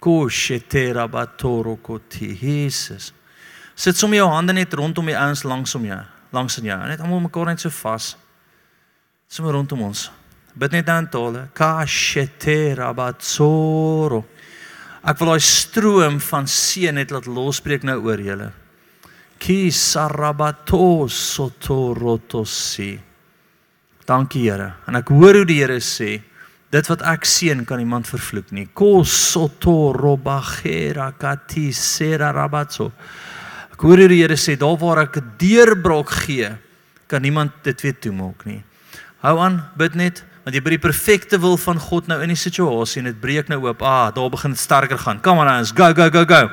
Koshetera batoro koti, Jesus. Sit sommer jou hande net rondom die ouens langs om jou. langs in jou, net allemaal mekaar net so vast, Să mă runtu mums. Bet ne dantole, kā šetērā bāt soru. Ek wil daai stroom van seënheid laat losbreek nou oor julle. Ki sarabato sotorotosi. Dankie Here. En ek hoor hoe die Here sê, dit wat ek seën kan iemand vervloek nie. Ko sotorobagera kati serarabatso. Ek hoor hoe die Here sê, daar waar ek 'n deurbraak gee, kan niemand dit weer toemaak nie. Hou aan, bid net, want jy by die perfekte wil van God nou in die situasie en dit breek nou oop. Ah, daar begin dit sterker gaan. Come on, ons go go go go.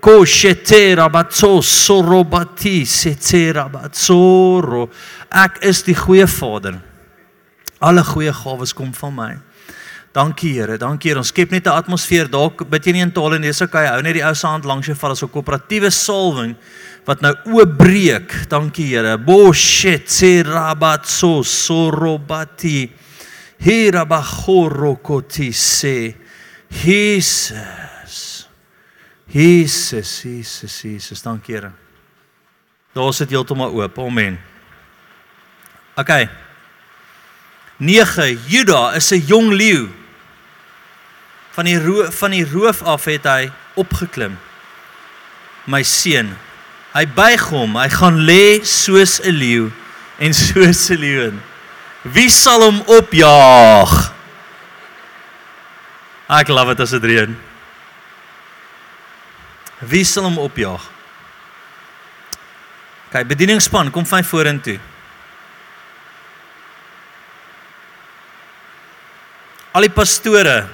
Ko shetera batso sorobati setera batsoro. Ek is die goeie Vader. Alle goeie gawes kom van my. Dankie Here, dankie Here. Ons skep net 'n atmosfeer dalk bid jy nie in tale en dis okay. Hou net die ou se hand langs jou vat as 'n koöperatiewe salwing wat nou oopbreek. Dankie Here. Boshetse rabatso sorobati. Hira bachorokoti se. Jesus. Jesus, Jesus, Jesus. Dankie Here. Daar sit heeltemal oop. Amen. Okay. nege Juda is 'n jong leeu. Van die roof, van die roof af het hy opgeklim. My seun, hy buig hom, hy gaan lê soos 'n leeu en soos 'n leeu. Wie sal hom opjaag? Ek love dit as dit reën. Wie sal hom opjaag? Kyk, bedieningspan, kom van vorentoe. Al die pastore,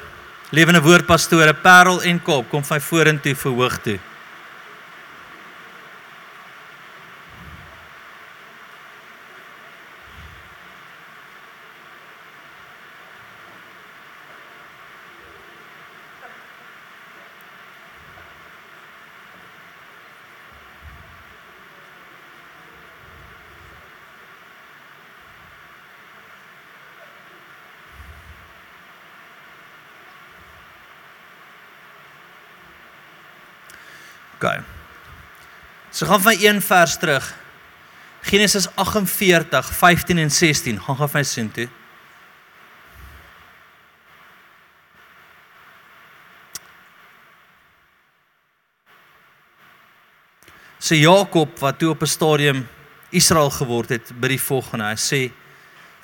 lewende woord pastore, Parel en Kop, kom van vorentoe verhoog toe. Okay. So gaan van een vers terug. Genesis agt en veertig, vyftien en sestien. Gaan gaan van sien toe. So Jakob wat toe op 'n stadium Israel geword het by die volgende. Hy sê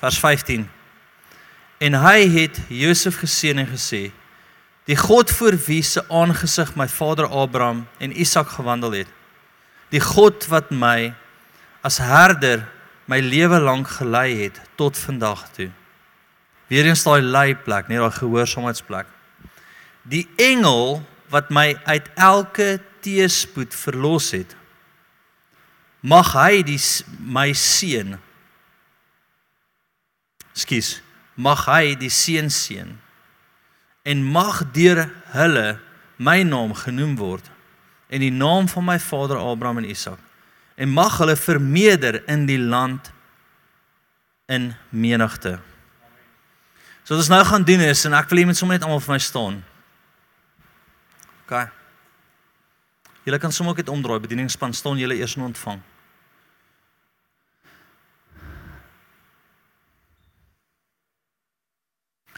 vers vyftien. En hy het Josef geseën en gesê: Die God voor wie se aangesig my vader Abraham en Isak gewandel het. Die God wat my as herder my lewe lank gelei het tot vandag toe. Weereens daai leiplek, nie daai gehoorsaamheidsplek. Die engel wat my uit elke teëspoed verlos het. Mag hy die my seën. Skus, mag hy die seën seën. En mag deur hulle my naam genoem word en die naam van my vader Abraham en Isak en mag hulle vermeerder in die land in menigte. So wat ons nou gaan doen is en ek wil iemand sommer net almal vir my staan. OK. Julle kan sommer ook net omdraai bedieningspan staan julle eers en ontvang.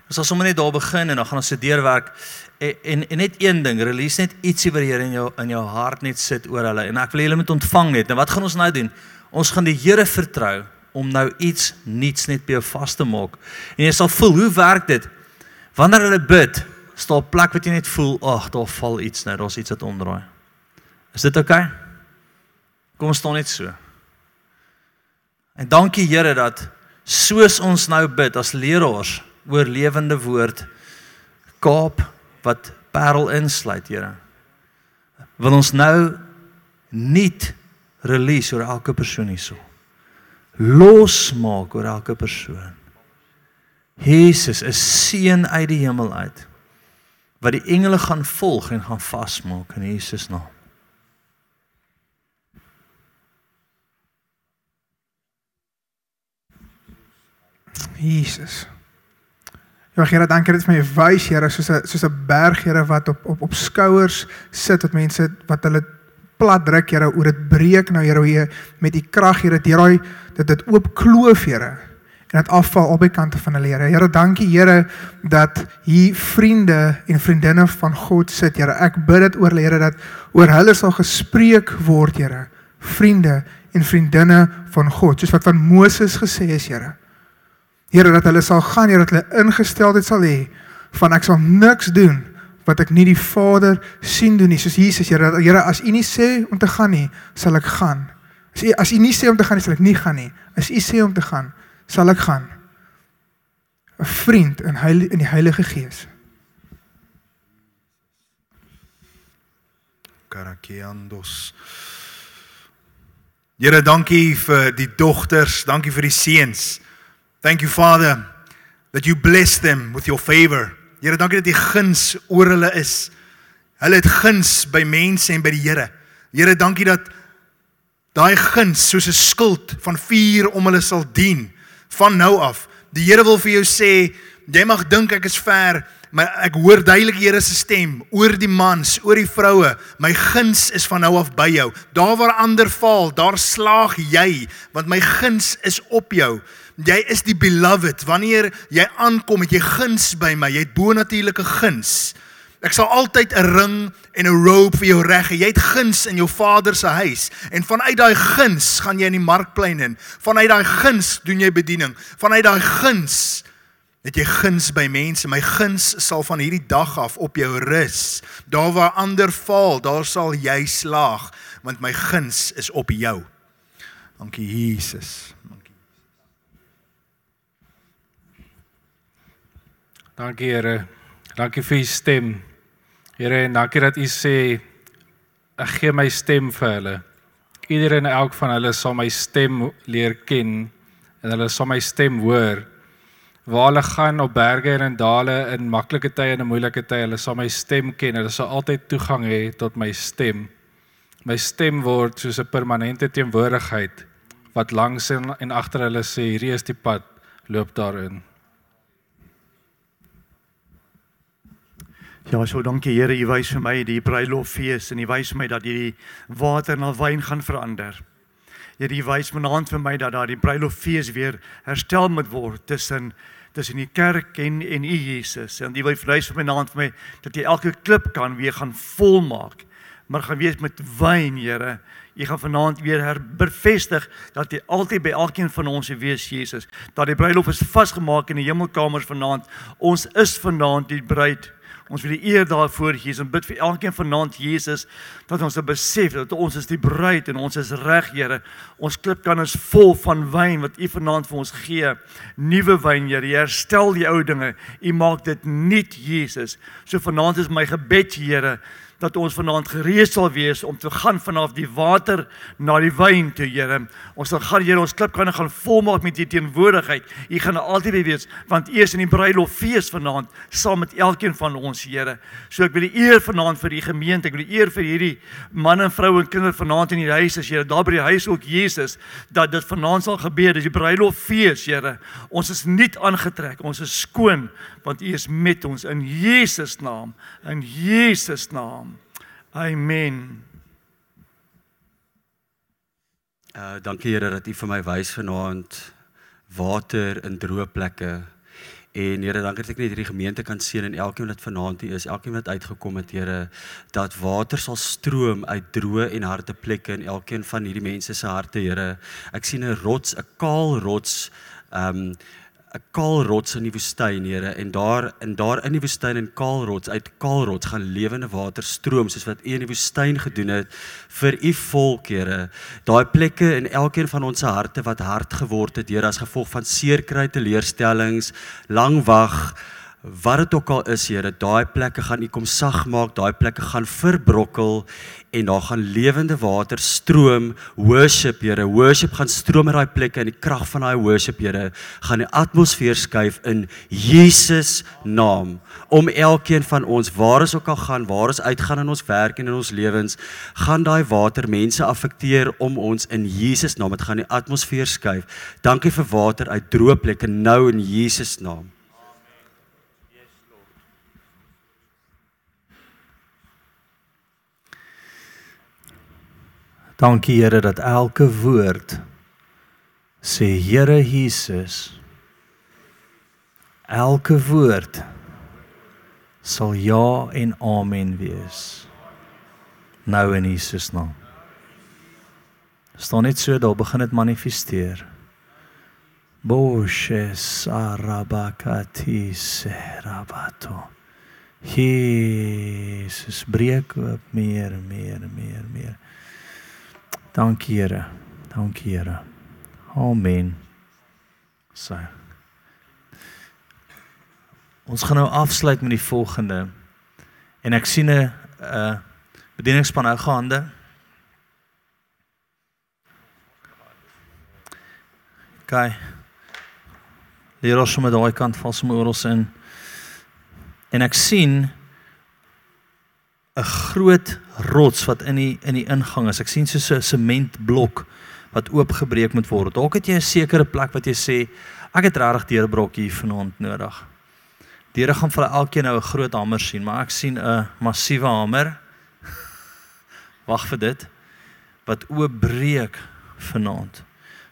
Ons sal sommer net daar begin en dan gaan ons se deurwerk en, en en net een ding, release net ietsie wat die Here in jou in jou hart net sit oor hulle en ek wil julle moet ontvang net. En wat gaan ons nou doen? Ons gaan die Here vertrou om nou iets niets net by jou vas te maak. En jy sal voel hoe werk dit? Wanneer hulle bid, is daar 'n plek wat jy net voel, ag, daar val iets nou, daar's iets wat omdraai. Is dit okay? Kom ons staan net so. En dankie Here dat soos ons nou bid as leraars oor lewende woord, Kaap wat Parel insluit, Here. Wil ons nou niet release oor elke persoon hierso. Losmaak oor elke persoon. Jesus, 'n seën uit die hemel uit, wat die engele gaan volg en gaan vasmaak in Jesus naam. Jesus. Ja, Here, dankie dat dit vir my wys, Here, soos 'n soos 'n berg, Here, wat op op op skouers sit wat mense wat hulle plat druk, Here, oor dit breek nou, Here, met die krag, Here, deur daai dat dit oop kloof, Here. en het afval albei kante van hulle, Here. Here, dankie Here dat hier vriende en vriendinne van God sit, Here. Ek bid dit oor hulle, Here, dat oor hulle sal gespreek word, Here. Vriende en vriendinne van God, soos wat van Moses gesê is, Here. Here, dat hulle sal gaan, Here, dat hulle ingesteldheid sal hê van ek sal niks doen wat ek nie die Vader sien doen nie, soos Jesus, Here. Here, as U nie sê om te gaan nie, sal ek gaan. As U nie sê om te gaan nie, sal ek nie gaan nie. As U sê om te gaan, sal ek gaan. Een vriend in, heilige, in die Heilige Gees. Karakiandos. Here, dankie vir die dogters, dankie vir die seuns. Thank you, Father, that you bless them with your favor. Here, dankie dat die guns oor hulle is. Hulle het guns by mense en by die Here. Here, dankie dat daai guns soos 'n skild van vuur om hulle sal dien van nou af. Die Here wil vir jou sê, jy mag dink ek is ver, maar ek hoor duidelik die Here se stem oor die mans, oor die vroue. My guns is van nou af by jou. Daar waar ander val, daar slaag jy, want my guns is op jou. Jy is die beloved. Wanneer jy aankom, het jy guns by my. Jy het bonatuurlike guns. Ek sal altyd 'n ring en 'n robe vir jou reg hê. Jy het guns in jou Vader se huis. En vanuit daai guns gaan jy in die markplein in. Vanuit daai guns doen jy bediening. Vanuit daai guns het jy guns by mense. My guns sal van hierdie dag af op jou rus. Daar waar ander val, daar sal jy slaag, want my guns is op jou. Dankie Jesus. Dankie. Dankie Here. Dankie vir U stem. Here, en dankie dat U sê, ek gee my stem vir hulle. Iedereen en elk van hulle sal my stem leer ken, en hulle sal my stem hoor. Waar hulle gaan op berge en in dale, in maklike tye en in moeilike tye, hulle sal my stem ken, hulle sal altyd toegang hê tot my stem. My stem word soos 'n permanente teenwoordigheid, wat langs en agter hulle sê, hierdie is die pad, loop daarin. Ja, so dankie Here, U wys vir my die bruiloffees en U wys my dat hierdie water na wyn gaan verander. Here, U wys vanaand vir my dat daardie bruiloffees weer herstel moet word tussen tussen die kerk en en U Jesus. En U wys vir my vanaand vir my dat jy elke klip kan weer gaan volmaak, maar gaan wees met wyn, Here. U gaan vanaand weer herbevestig dat jy altyd by elkeen van ons wees, Jesus. Dat die bruilof is vasgemaak in die hemelkamers vanaand. Ons is vanaand die bruid. Ons wil die eer daarvoor, Jesus, en bid vir elkeen vanaand, Jesus, dat ons dit besef, dat ons is die bruid en ons is reg, Here. Ons klipkan is vol van wyn wat U vanaand vir ons gee. Nuwe wyn, Here. U herstel die ou dinge. U maak dit nuut, Jesus. So vanaand is my gebed, Here, dat ons vanaand gereed sal wees om te gaan vanaf die water na die wyn toe, Here. Ons sal gaan, Here, ons klipkanne gaan volmaak met die teenwoordigheid. U gaan altyd wees, want U is in die bruiloffees vanaand, saam met elkeen van ons, Here. So ek wil die eer vanaand vir die gemeente, ek wil die eer vir hierdie man en vrou en kinders vanaand in die huis, Here, daar by die huis ook, Jesus, dat dit vanaand sal gebeur, dis die bruiloffees, Here. Ons is nuut aangetrek, ons is skoon, want U is met ons, in Jesus naam, in Jesus naam. Amen. Uh, dankie Here dat U vir my wys vanaand water in droë plekke. En Here, dankie dat ek net hierdie gemeente kan seën en elkeen wat vanaand hier is, elkeen wat uitgekom het, Here, dat water sal stroom uit droë en harde plekke in elkeen van hierdie mense se harte, Here. Ek sien 'n rots, 'n kaal rots, um 'n kaal rots in die woestyn, Here, en daar en daar in die woestyn en kaal rots, uit kaal rots gaan lewende water stroom soos wat U in die woestyn gedoen het vir U volk, Here. Daai plekke in elkeen van ons harte wat hard geword het, Here, as gevolg van seerkry, teleurstellings, lang wag, wat dit ook al is, Here, daai plekke gaan U kom sag maak, daai plekke gaan verbrokkel en daar gaan lewende water stroom. Worship, Here, worship gaan stroom uit daai plekke en die krag van daai worship, Here, gaan die atmosfeer skuif in Jesus naam. Om elkeen van ons, waar ons ook al gaan, waar ons uitgaan in ons werk en in ons lewens, gaan daai water mense affekteer om ons in Jesus naam. Dit gaan die atmosfeer skuif. Dankie vir water uit droë plekke nou in Jesus naam. Dankie Here dat elke woord sê Here Jesus, Elke woord sal ja en amen wees. Nou in Jesus naam. Staan net so daar, begin het manifesteer. Boshe sarabakati serabato. Jesus, breek op meer, meer, meer, meer. Dankie Here, dankie Here. Amen. So. Ons gaan nou afsluit met die volgende. En ek sien 'n uh, bedieningspan hou gaande. Kyk. Leer ons sommer daai kant val sommer oral in. En ek sien 'n groot rots wat in die in die ingang is. Ek sien so 'n sementblok wat oopgebreek moet word. Dalk het jy 'n sekere plek wat jy sê, ek het regtig deurbrok hier vanaand nodig. Die Here gaan vir elkeen nou 'n groot hamer sien, maar ek sien 'n massiewe hamer. Wag vir dit wat oopbreek vanaand.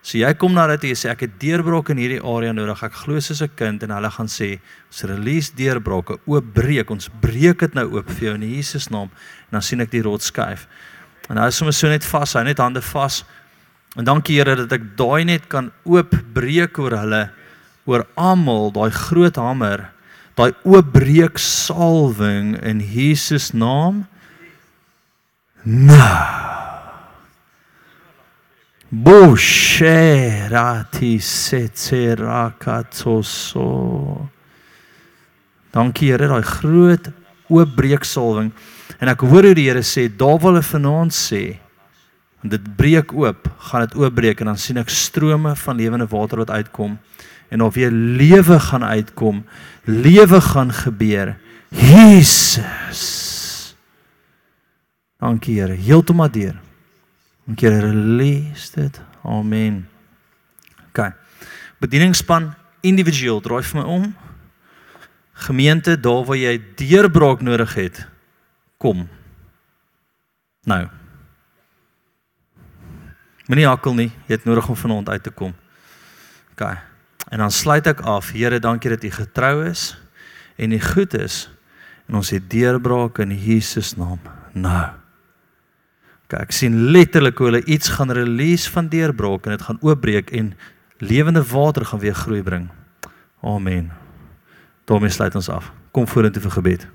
So jy kom na dit en jy sê ek het deurbrok in hierdie area nodig. Ek glo soos 'n kind en hulle gaan sê ons release deurbrokke, oopbreek. Ons breek dit nou oop vir jou in Jesus naam. En dan sien ek die rots skuif. En hy is sommer so net vas, hy net hande vas. En dankie Here dat ek daai net kan oopbreek oor hulle, oor almal, daai groot hamer. Daai oopbreek salwing in Jesus naam. Nou. Bosherati setserakatoso. Dankie Here, daai groot oopbreek salwing. En ek hoor hoe die Here sê, daar wil hy vanaand sê, en dit breek oop, gaan dit oopbreek en dan sien ek strome van lewende water wat uitkom. En of weer lewe gaan uitkom, lewe gaan gebeur. Jesus. Dankie Here, heeltemal deur. Dankie Here, release dit. Amen. OK. Bedieningspan individueel, draai vir my om. Gemeente, daar waar jy deurbraak nodig het, kom. Nou. Moenie hakkel nie, jy het nodig om vanaand uit te kom. OK. En dan sluit ek af, Here, dankie dat U getrou is en U goed is en ons het deurbraak in Jesus naam. Nou. Kyk, ek sien letterlik hoe hulle iets gaan release van deurbraak en dit gaan oopbreek en lewende water gaan weer groei bring. Amen. Daarmee sluit ons af. Kom vorentoe vir gebed.